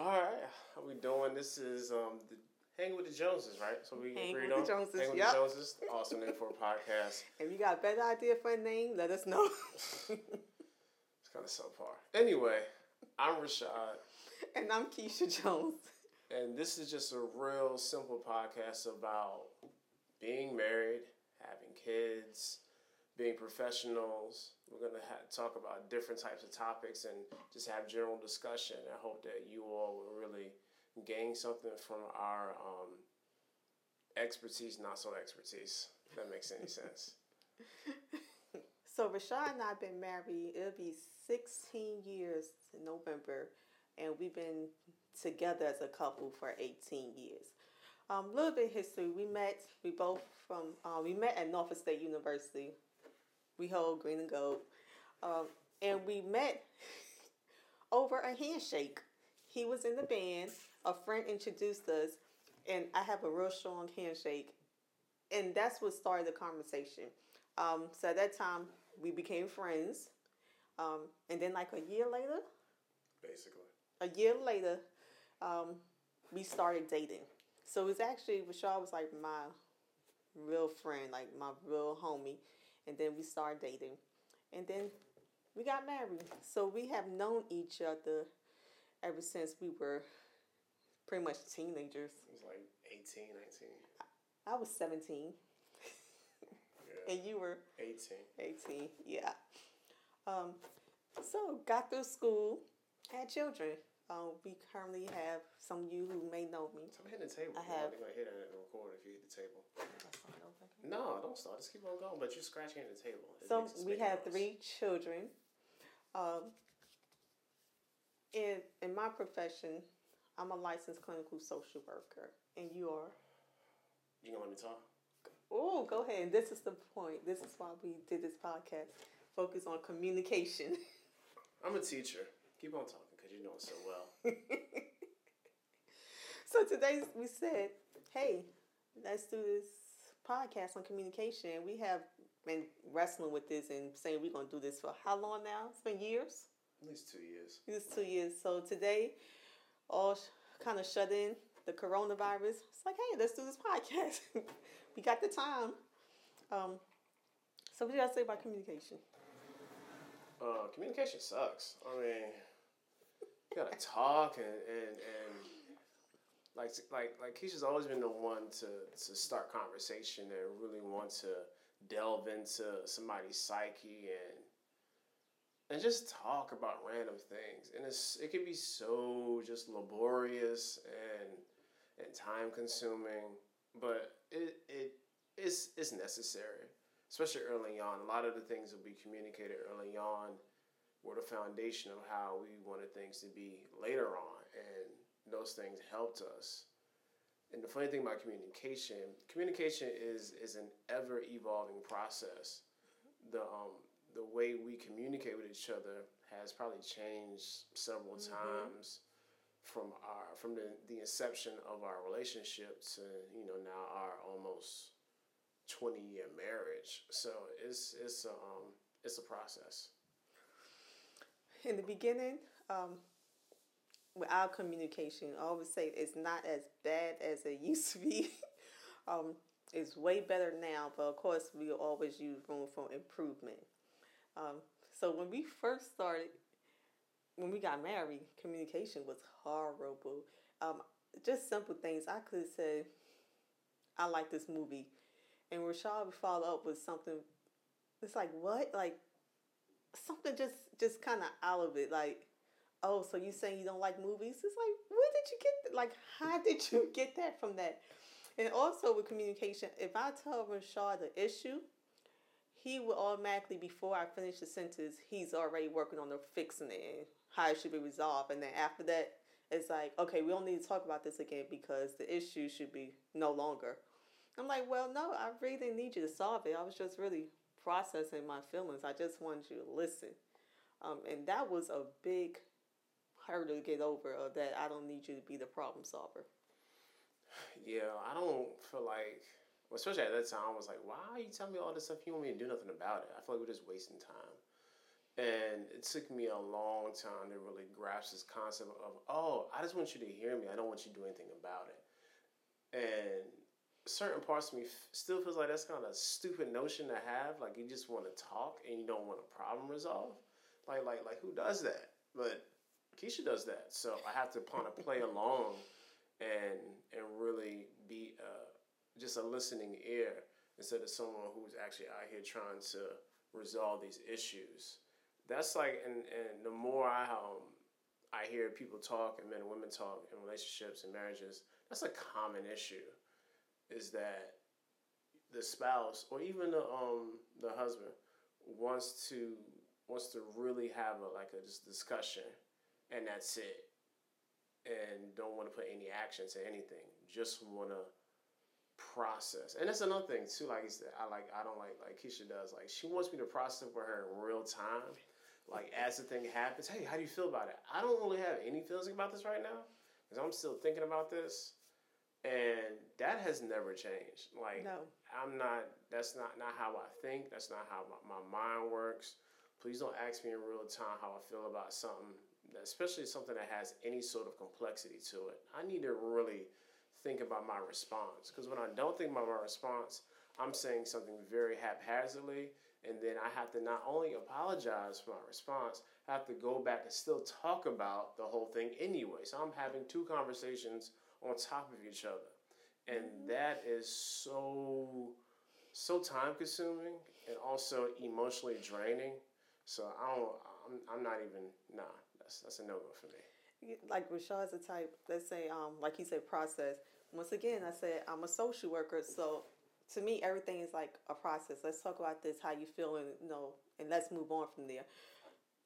All right, how we doing? This is the Hang with the Joneses, right? So we agreed on Hang with the Joneses. Awesome name for a podcast. If you got a better idea for a name, let us know. It's kind of subpar. Anyway, I'm Rashad. And I'm Kesha Jones. And this is just a real simple podcast about being married, having kids, being professionals. We're going to talk about different types of topics and just have general discussion. I hope that you all will really gain something from our expertise, not so expertise, if that makes any sense. So Rashad and I have been married, it'll be 16 years in November, and we've been together as a couple for 18 years. A little bit of history. We met at Norfolk State University. We hold green and gold. And we met over a handshake. He was in the band. A friend introduced us, and I have a real strong handshake. And that's what started the conversation. So at that time, we became friends. And then like a year later, we started dating. So it was actually, Rashad was like my real friend, like my real homie. And then we started dating. And then we got married. So we have known each other ever since we were pretty much teenagers. It was like 18, 19. I was 17. Yeah. And you were? 18. Yeah. So got through school, had children. We currently have some of you who may know me. Stop hitting the table. I have. You're going to hit it and record if you hit the table. No, don't start. Just keep on going. But you're scratching at the table. So we have three children. In my profession, I'm a licensed clinical social worker. And you are? You going to let me talk? Oh, go ahead. And this is the point. This is why we did this podcast. Focus on communication. I'm a teacher. Keep on talking. You know it so well. So today we said, hey, let's do this podcast on communication. We have been wrestling with this and saying we're going to do this for how long now? It's been years? At least 2 years. So today, all kind of shut in, the coronavirus. It's like, hey, let's do this podcast. We got the time. So what do you got to say about communication? Communication sucks. I mean, you gotta talk and like Keisha's always been the one to start conversation and really want to delve into somebody's psyche and just talk about random things. And it can be so just laborious and time consuming, but it's necessary, especially early on. A lot of the things will be communicated early on. Were the foundation of how we wanted things to be later on, and those things helped us. And the funny thing about communication is an ever-evolving process. The way we communicate with each other has probably changed several times from the inception of our relationship to now our almost 20-year marriage. So it's a process. In the beginning, with our communication, I always say it's not as bad as it used to be. It's way better now, but of course, we always use room for improvement. So when we first started, when we got married, communication was horrible. Just simple things. I could say, I like this movie. And Rashad would follow up with something. It's like, what? Like, something just kind of out of it, like, oh, so you saying you don't like movies? It's like, where did you get that? Like, how did you get that from that? And also with communication, if I tell Rashad the issue, he will automatically, before I finish the sentence, he's already working on fixing it and how it should be resolved. And then after that, it's like, okay, we don't need to talk about this again because the issue should be no longer. I'm like, well, no, I really didn't need you to solve it. I was just really processing my feelings. I just wanted you to listen. And that was a big hurdle to get over, of that I don't need you to be the problem solver. Yeah, I don't feel like, well, especially at that time, I was like, why are you telling me all this stuff? You want me to do nothing about it. I feel like we're just wasting time. And it took me a long time to really grasp this concept of, oh, I just want you to hear me. I don't want you to do anything about it. And certain parts of me still feels like that's kind of a stupid notion to have. Like, you just want to talk and you don't want a problem resolved. Like who does that? But Kesha does that. So I have to kind of play along and really be just a listening ear instead of someone who's actually out here trying to resolve these issues. That's like, and the more I hear people talk and men and women talk in relationships and marriages, that's a common issue, is that the spouse or even the husband wants to really have a discussion, and that's it, and don't want to put any action to anything, just want to process. And that's another thing too. Like I don't like Kesha does. Like, she wants me to process it for her in real time. Like, as the thing happens, hey, how do you feel about it? I don't really have any feelings about this right now because I'm still thinking about this, and that has never changed. Like, no. I'm not. That's not how I think. That's not how my mind works. Please don't ask me in real time how I feel about something, especially something that has any sort of complexity to it. I need to really think about my response, because when I don't think about my response, I'm saying something very haphazardly, and then I have to not only apologize for my response, I have to go back and still talk about the whole thing anyway. So I'm having two conversations on top of each other, and that is so time consuming and also emotionally draining. So I'm not even, that's a no-go for me. Like, Rashad's the type, let's say, like he said, process. Once again, I said, I'm a social worker, so to me, everything is like a process. Let's talk about this, how you feeling, and let's move on from there.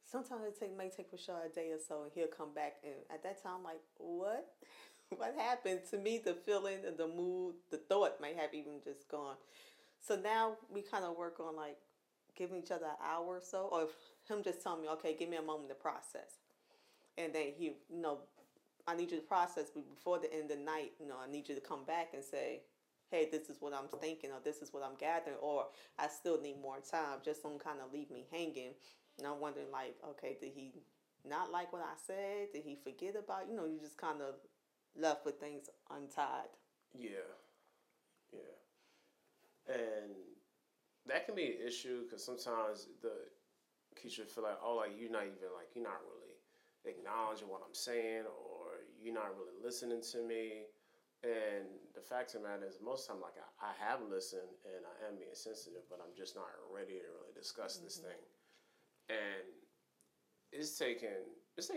Sometimes it may take Rashad a day or so, and he'll come back, and at that time, I'm like, what? What happened? To me, the feeling, the mood, the thought might have even just gone. So now we kind of work on, like, giving each other an hour or so, or him just telling me, okay, give me a moment to process. And then he, I need you to process, but before the end of the night, I need you to come back and say, hey, this is what I'm thinking, or this is what I'm gathering, or I still need more time. Just don't kind of leave me hanging. And I'm wondering, like, okay, did he not like what I said? Did he forget about, you just kind of left with things untied. Yeah. And that can be an issue, because sometimes the Kesha feel like, oh, like, you're not even, like, you're not really acknowledging what I'm saying, or you're not really listening to me. And the fact of the matter is, most of the time, like, I have listened, and I am being sensitive, but I'm just not ready to really discuss this thing. And it's taking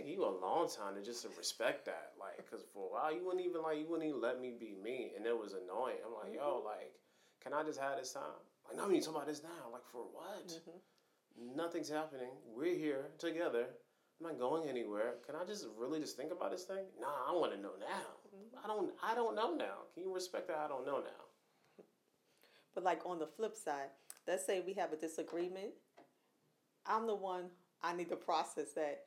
you a long time to just to respect that, like, because for a while you wouldn't even let me be me, and it was annoying. I'm like, yo, like, can I just have this time? Like, no, you talking about this now? Like, for what? Nothing's happening. We're here together. I'm not going anywhere. Can I just really just think about this thing? Nah, I want to know now. I don't know now. Can you respect that? I don't know now. But, like, on the flip side, let's say we have a disagreement. I'm the one, I need to process that.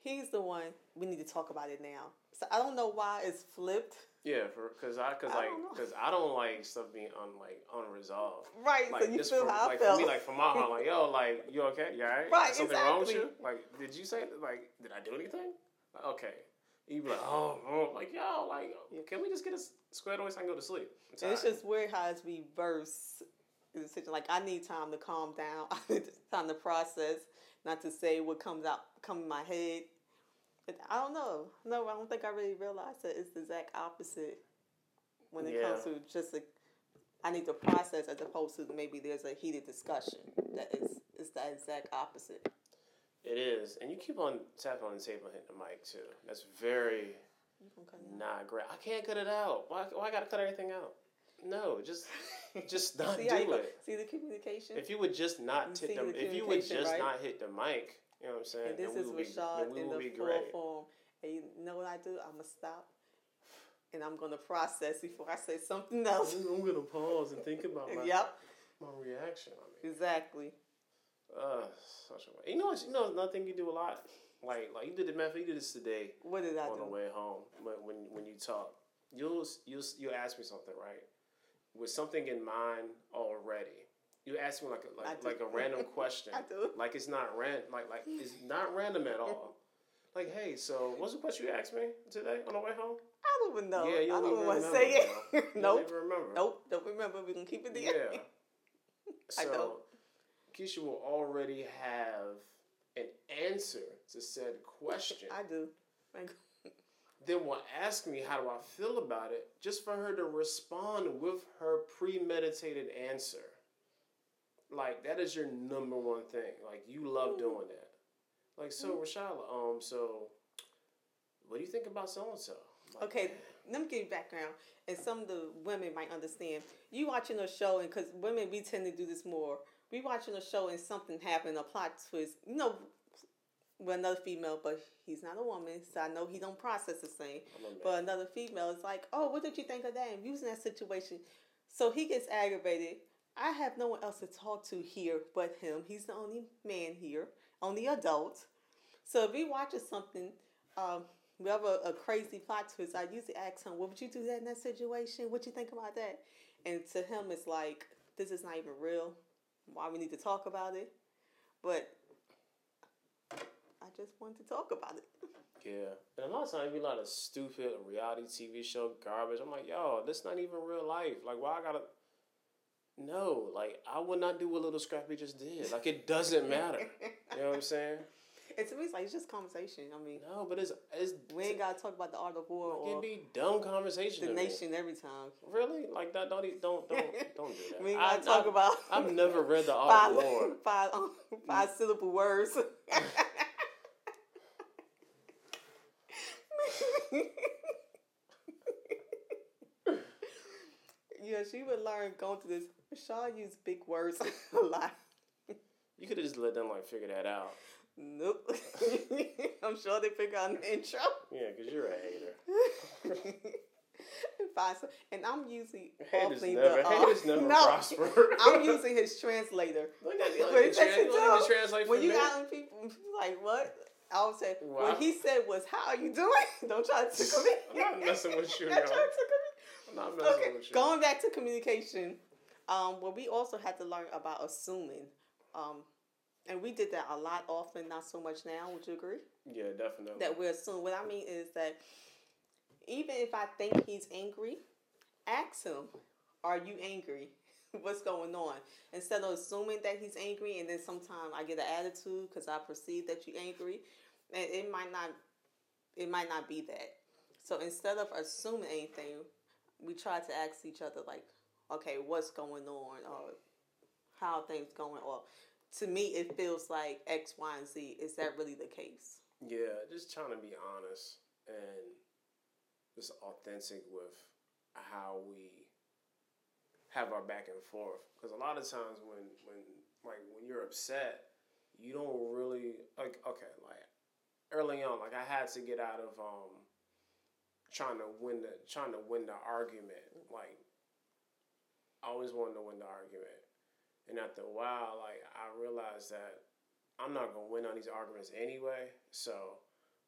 He's the one, we need to talk about it now. So I don't know why it's flipped. Yeah, because I don't like stuff being unresolved. Right. Like, so you feel how I felt. For me, like, from my heart, like, yo, like, you okay? You all right? Right. Is something wrong with you? Like, did you say, like, did I do anything? Like, okay. You be like, oh, like, yo, like, can we just get us squared away so I can go to sleep? It's just weird how it's reversed. Like, I need time to calm down. I need time to process, not to say what comes in my head. I don't know. No, I don't think I really realized that it's the exact opposite when it comes to just I need to process, as opposed to maybe there's a heated discussion. That it's the exact opposite. It is. And you keep on tapping on the table and hitting the mic too. That's very not great. I can't cut it out. Why I gotta cut everything out? No, just not do it. See the communication? If you would just not hit the mic. You know what I'm saying? And this is Rashad in the full form. And you know what I do? I'm going to stop, and I'm going to process before I say something else. I'm going to pause and think about my reaction. I mean, exactly. Such a way. You know another thing you do a lot? Like you did the math, you did this today. What did I do? On the way home, when you talk, you'll ask me something, right? With something in mind already. You ask me like a random question. I do. Like it's not random. Like it's not random at all. Like, hey, so what's the question you asked me today on the way home? I don't even know. Yeah, you don't want to say it. Nope. Nope. Don't remember. We're gonna keep it there. Yeah. So Kesha will already have an answer to said question. I do. Thank you. Then will ask me how do I feel about it, just for her to respond with her premeditated answer. Like, that is your number one thing. Like, you love doing that. Like, so, Rashad, so, what do you think about so-and-so? Like, okay, let me give you background. And some of the women might understand. You watching a show, and because women, we tend to do this more. We watching a show and something happened, a plot twist. You know, well, another female, but he's not a woman, so I know he don't process the same. But another female is like, oh, what did you think of that? And using that situation. So he gets aggravated. I have no one else to talk to here but him. He's the only man here, only adult. So if he watches something, we have a crazy plot twist, I usually ask him, well, would you do that in that situation? What you think about that? And to him, it's like, this is not even real. Why we need to talk about it? But I just wanted to talk about it. Yeah. And a lot of times, be a lot of stupid reality TV show garbage. I'm like, yo, this not even real life. Like, why I gotta... No, like, I would not do what Little Scrappy just did. Like, it doesn't matter. You know what I'm saying? And to me, it's like, it's just conversation. I mean... No, but it's we ain't gotta talk about the art of war or... It be dumb conversation. The nation every time. Really? Like, that, don't do that. We ain't gotta talk about... I've never read the art of war. Five syllable words. Yeah, she would learn going through this. Rashad used big words a lot. You could have just let them like figure that out. Nope. I'm sure they figure out in the intro. Yeah, because you're a hater. And I'm usually haters never prosper. I'm using his translator. Translate when you got people like what? I would say wow. What he said was, "How are you doing? Don't try to tickle me." I'm not messing with you. Going back to communication, well, we also had to learn about assuming, and we did that a lot often, not so much now. Would you agree? Yeah, definitely. That we assume. What I mean is that even if I think he's angry, ask him, "Are you angry? What's going on?" Instead of assuming that he's angry, and then sometimes I get an attitude because I perceive that you're angry, and it might not be that. So instead of assuming anything, we try to ask each other, like, okay, what's going on, or how are things going, or to me, it feels like X, Y, and Z. Is that really the case? Yeah, just trying to be honest and just authentic with how we have our back and forth. Because a lot of times when you're upset, you don't really, like, okay, like, early on, like, I had to get out of, trying to win the argument. Like, I always wanted to win the argument. And after a while, like, I realized that I'm not going to win on these arguments anyway. So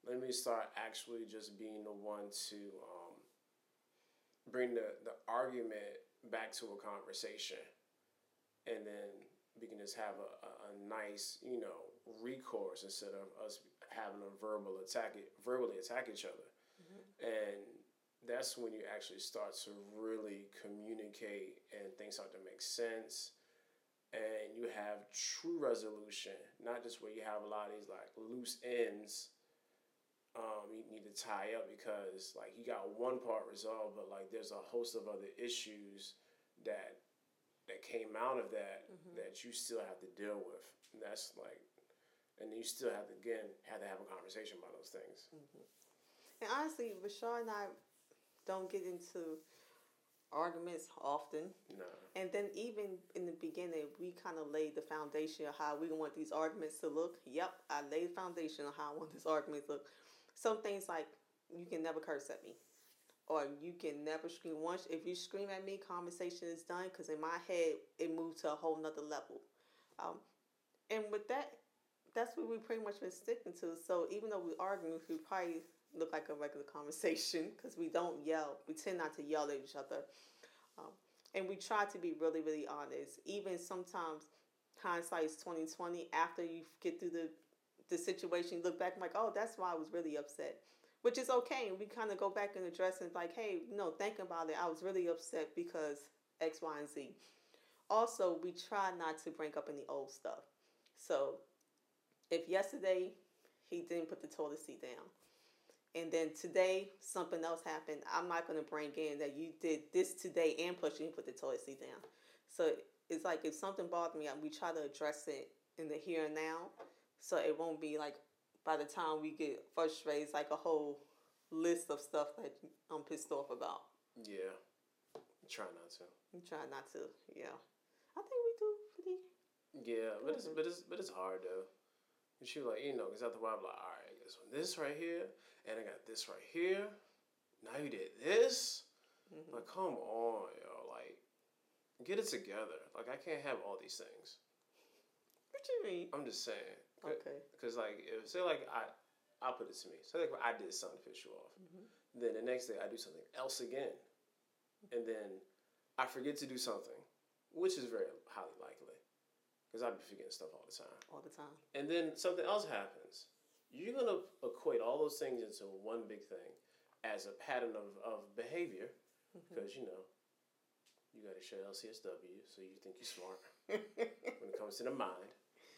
let me start actually just being the one to bring the argument back to a conversation. And then we can just have a nice, you know, recourse instead of us having a verbally attack each other. And that's when you actually start to really communicate and things start to make sense. And you have true resolution, not just where you have a lot of these like loose ends you need to tie up because like you got one part resolved, but like there's a host of other issues that came out of that that you still have to deal with. And that's like, and you still have to, again, have to have a conversation about those things. Mm-hmm. And honestly, Rashad and I don't get into arguments often. No. And then even in the beginning, we kind of laid the foundation of how we want these arguments to look. Yep, I laid the foundation of how I want this argument to look. Some things like, you can never curse at me. Or you can never scream once. If you scream at me, conversation is done. Because in my head, it moved to a whole nother level. And with that, that's what we pretty much been sticking to. So even though we argue, we probably... look like a regular conversation because we don't yell. We tend not to yell at each other. And we try to be really, really honest. Even sometimes hindsight is 20/20. After you get through the situation, you look back and like, oh, that's why I was really upset. Which is okay. We kind of go back and address and like, hey, no, thinking about it, I was really upset because X, Y, and Z. Also, we try not to bring up any old stuff. So if yesterday he didn't put the toilet seat down, and then today something else happened, I'm not going to bring in that you did this today and push and you put the toilet seat down. So it's like if something bothered me, we try to address it in the here and now. So it won't be like by the time we get frustrated, it's like a whole list of stuff that I'm pissed off about. Yeah. Try not to. Yeah. I think we do pretty. Yeah, but it's hard though. And she was like, because after a while I'm like, all right, I guess this right here, and I got this right here. Now you did this. Mm-hmm. Like, come on, yo. Like, get it together. Like, I can't have all these things. What you mean? I'm just saying. Okay. Because like, if say like I put it to me. So like, if I did something to piss you off. Mm-hmm. Then the next day I do something else again, and then I forget to do something, which is very highly likely. Because I be forgetting stuff all the time. And then something else happens. You're going to equate all those things into one big thing as a pattern of behavior. Because, you got to show LCSW, so you think you're smart when it comes to the mind.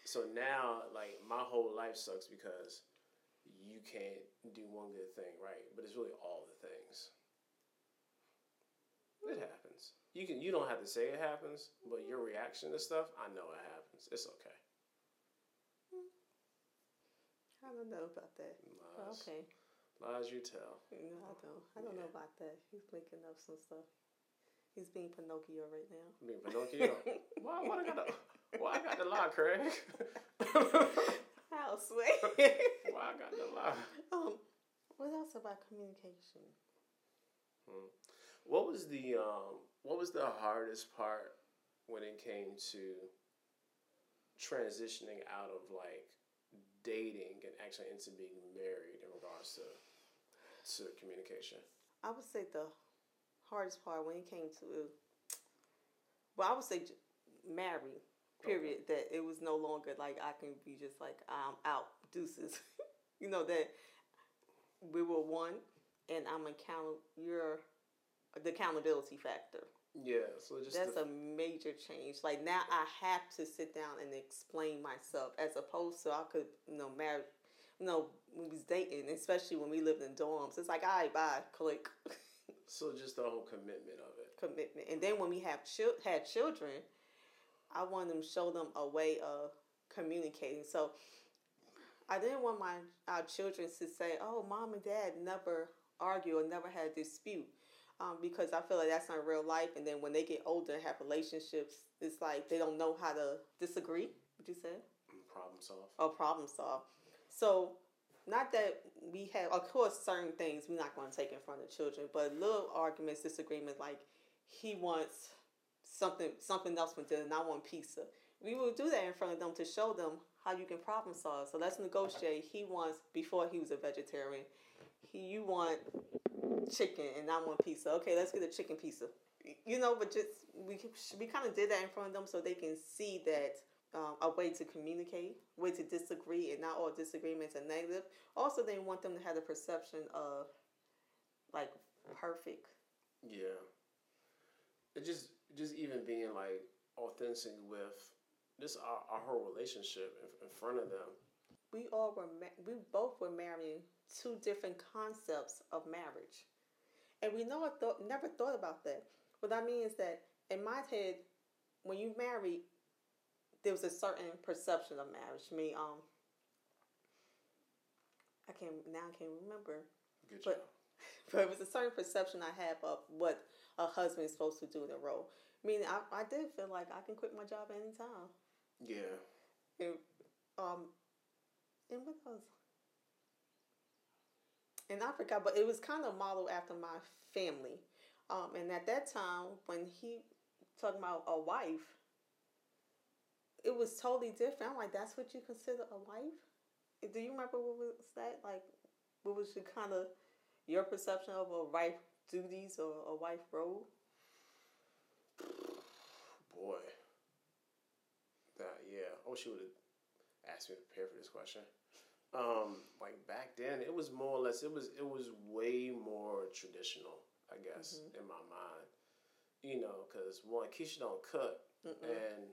So now, like, my whole life sucks because you can't do one good thing right. But it's really all the things. It happens. You don't have to say it happens, but your reaction to stuff, I know it happens. It's okay. I don't know about that. Lies. Okay. Lies you tell. No, I don't know about that. He's making up some stuff. He's being Pinocchio right now. I'm being Pinocchio? Why I got to lie, Craig? How sweet. Why I got to lie? What else about communication? What was the hardest part when it came to transitioning out of like dating and actually into being married in regards to communication? I would say the hardest part when it came to, I would say married, period. Okay. That it was no longer like I can be just like I'm out, deuces. That we were one, and I'm accountable. You're the accountability factor. Yeah, so that's a major change. Like now, I have to sit down and explain myself, as opposed to I could, marry. We was dating, especially when we lived in dorms. It's like, all right, bye, click. So just the whole commitment of it. And then when we had children, I wanted to show them a way of communicating. So I didn't want our children to say, "Oh, mom and dad never argue or never had a dispute." Because I feel like that's not real life. And then when they get older and have relationships, it's like they don't know how to disagree. What you said? Problem solve. So not that we have, of course, certain things we're not going to take in front of children. But little arguments, disagreements, like he wants something else from dinner and I want pizza. We will do that in front of them to show them how you can problem solve. So let's negotiate. He wants, before he was a vegetarian, you want chicken and I want pizza. Okay, let's get a chicken pizza. But just we kind of did that in front of them so they can see that a way to communicate, a way to disagree, and not all disagreements are negative. Also, they want them to have the perception of like perfect. Yeah, it just even being like authentic with this our whole relationship in front of them. We both were marrying two different concepts of marriage. And we never thought about that. What I mean is that in my head, when you married, there was a certain perception of marriage. I mean, I can't remember. Good job. But it was a certain perception I have of what a husband is supposed to do in a role. I mean, I did feel like I can quit my job at any time. Yeah. And what else? And I forgot, but it was kind of modeled after my family. And at that time, when he talked about a wife, it was totally different. I'm like, that's what you consider a wife? Do you remember what was that? Like, what was your kind of, your perception of a wife duties or a wife role? Boy. I wish you would have asked me to prepare for this question. Like back then, it was more or less, it was way more traditional, I guess, in my mind. You know, because one, Kesha don't cook, and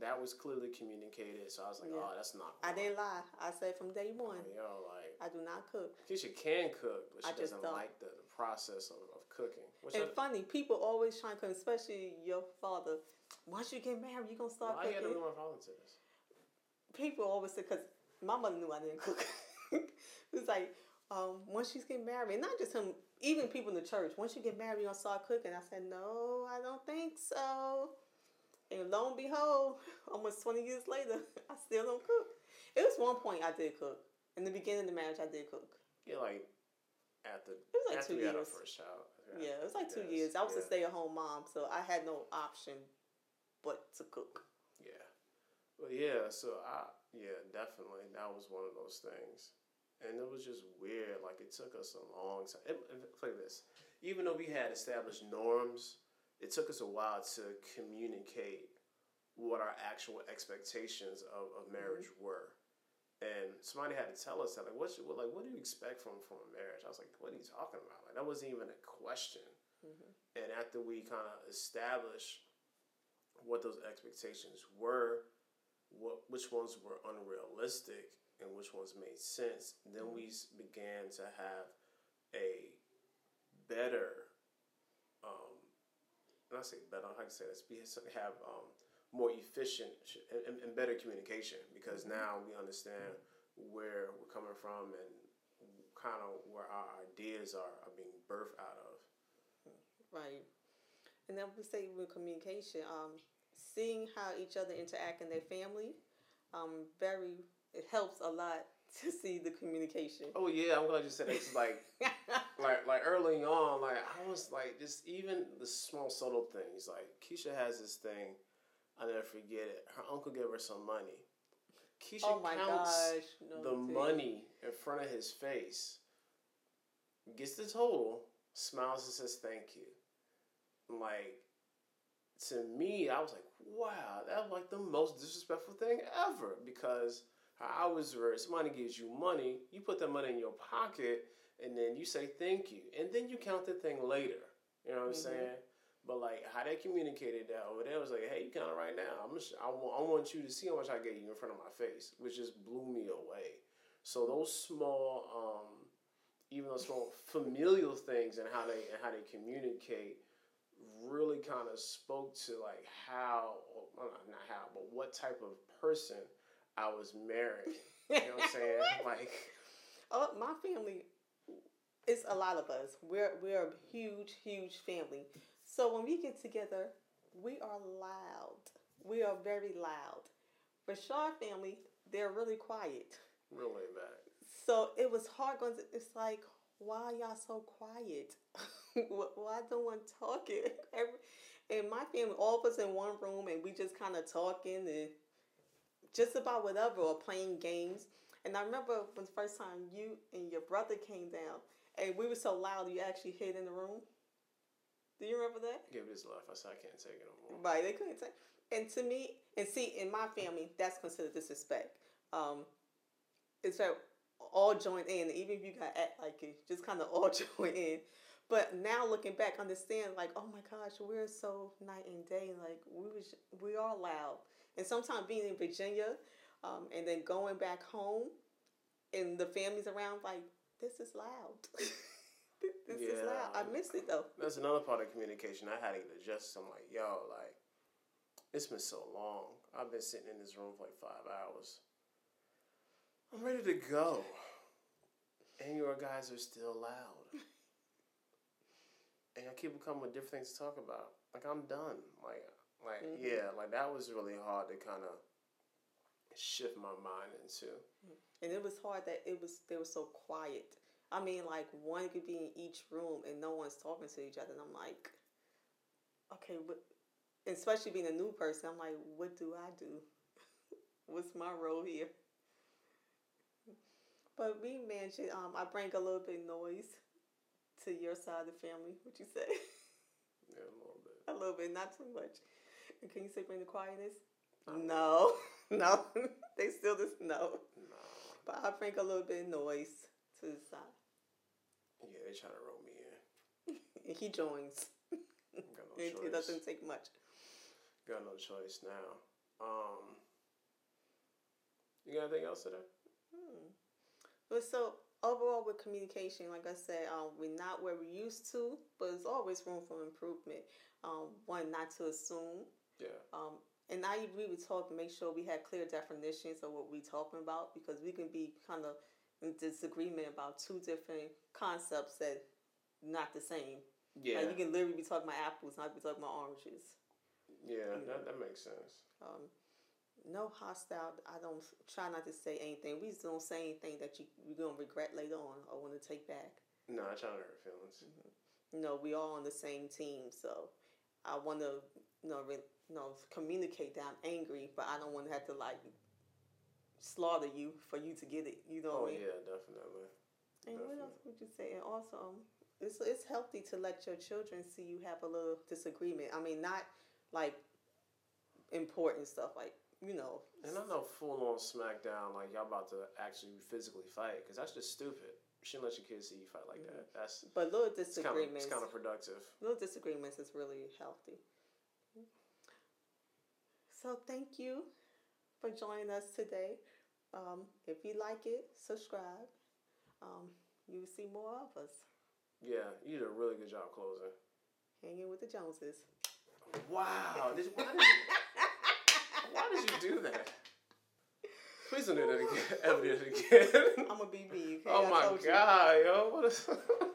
that was clearly communicated. So I was like, oh, that's not cool. I didn't lie. I said from day one, I do not cook. Kesha can cook, but she doesn't like the process of cooking. And funny, people always try to cook, especially your father. Once you get married, you're going to start cooking. I had to be my father to this. People always say, because my mother knew I didn't cook. It's like, once you get married, and not just him, even people in the church, once you get married, you're going to start cooking. I said, no, I don't think so. And lo and behold, almost 20 years later, I still don't cook. It was one point I did cook. In the beginning of the marriage, I did cook. Yeah, like after, it was like after 2 years. We had our first child. Yeah, it was like 2 years. I was a stay-at-home mom, so I had no option but to cook. Yeah. Well, yeah, so definitely. That was one of those things. And it was just weird. Like, it took us a long time. It's like this. Even though we had established norms, it took us a while to communicate what our actual expectations of marriage were. And somebody had to tell us that, like, what do you expect from a marriage? I was like, what are you talking about? Like, that wasn't even a question. Mm-hmm. And after we kind of established what those expectations were, which ones were unrealistic and which ones made sense, then we began to have a better, and I say better, I can say this, we have more efficient and better communication, because now we understand where we're coming from and kind of where our ideas are being birthed out of. Right. And then we say with communication, seeing how each other interact in their family, it helps a lot to see the communication. Oh yeah, I'm glad you said that. It's like, like early on, like I was like, just even the small subtle things. Like Kesha has this thing, I'll never forget it. Her uncle gave her some money. Kesha money in front of his face, gets the total, smiles and says thank you. Like, to me, I was like, wow, that was like the most disrespectful thing ever, because I was raised, somebody gives you money, you put that money in your pocket, and then you say thank you, and then you count the thing later. You know what I'm saying? But like how they communicated that over there was like, hey, you count it right now. I want you to see how much I gave you in front of my face, which just blew me away. So those small, even those small familial things and how they communicate really kind of spoke to like what type of person I was marrying. You know what I'm saying? Like, oh, my family, it's a lot of us. We're a huge, huge family. So when we get together, we are loud. We are very loud. Rashad family, they're really quiet. Really bad. So it was hard going to, it's like, why are y'all so quiet? Why don't one talking? And my family, all of us in one room, and we just kind of talking and just about whatever, or playing games. And I remember when the first time you and your brother came down, and we were so loud you actually hid in the room. Do you remember that? Yeah, we just left. I said, I can't take it no more. Right, they couldn't take it. And to me, and see, in my family, that's considered disrespect. It's like all joined in, even if you got to act like it, just kind of all joined in. But now looking back, understand, like, oh my gosh, we're so night and day. Like, we are loud. And sometimes being in Virginia, and then going back home, and the families around, like, this is loud. This is loud. I missed it, though. That's another part of communication. I had to adjust. I'm like, yo, like, it's been so long. I've been sitting in this room for like 5 hours. I'm ready to go. And your guys are still loud. And I keep coming with different things to talk about. Like, I'm done. Like yeah, like that was really hard to kind of shift my mind into. And it was hard that they were so quiet. I mean, like one could be in each room and no one's talking to each other. And I'm like, okay, what? And especially being a new person, I'm like, what do I do? What's my role here? But we mentioned, I bring a little bit of noise to your side of the family. What you say? Yeah, a little bit. A little bit, not too much. And can you sleep in the quietness? No. No. They still just no. No. But I bring a little bit of noise to the side. Yeah, they try to roll me in. He joins. Got no choice. It doesn't take much. Got no choice now. You got anything else today? Well, so overall with communication, like I said, we're not where we used to, but there's always room for improvement. One, not to assume. Yeah. And I agree with talk. Make sure we have clear definitions of what we're talking about, because we can be kind of in disagreement about two different concepts that not the same. Yeah. Like you can literally be talking about apples, not be talking about oranges. Yeah, that makes sense. No hostile. I don't try not to say anything. We just don't say anything that you're going to regret later on or want to take back. No, I try to hurt feelings. Mm-hmm. No, we all on the same team, so I want to communicate that I'm angry, but I don't want to have to slaughter you for you to get it. You know what I mean? Yeah, definitely. And what else would you say? And also, it's healthy to let your children see you have a little disagreement. I mean, not like important stuff like. You know. And I know full-on smackdown, like, y'all about to actually physically fight, because that's just stupid. You shouldn't let your kids see you fight like that. But little disagreements... It's counterproductive. Little disagreements is really healthy. So thank you for joining us today. If you like it, subscribe. You will see more of us. Yeah, you did a really good job closing. Hanging with the Joneses. Wow! Why did you do that? Please don't do that again. Ever do that again. I'm a BB. Okay? Oh my God, yo. What is...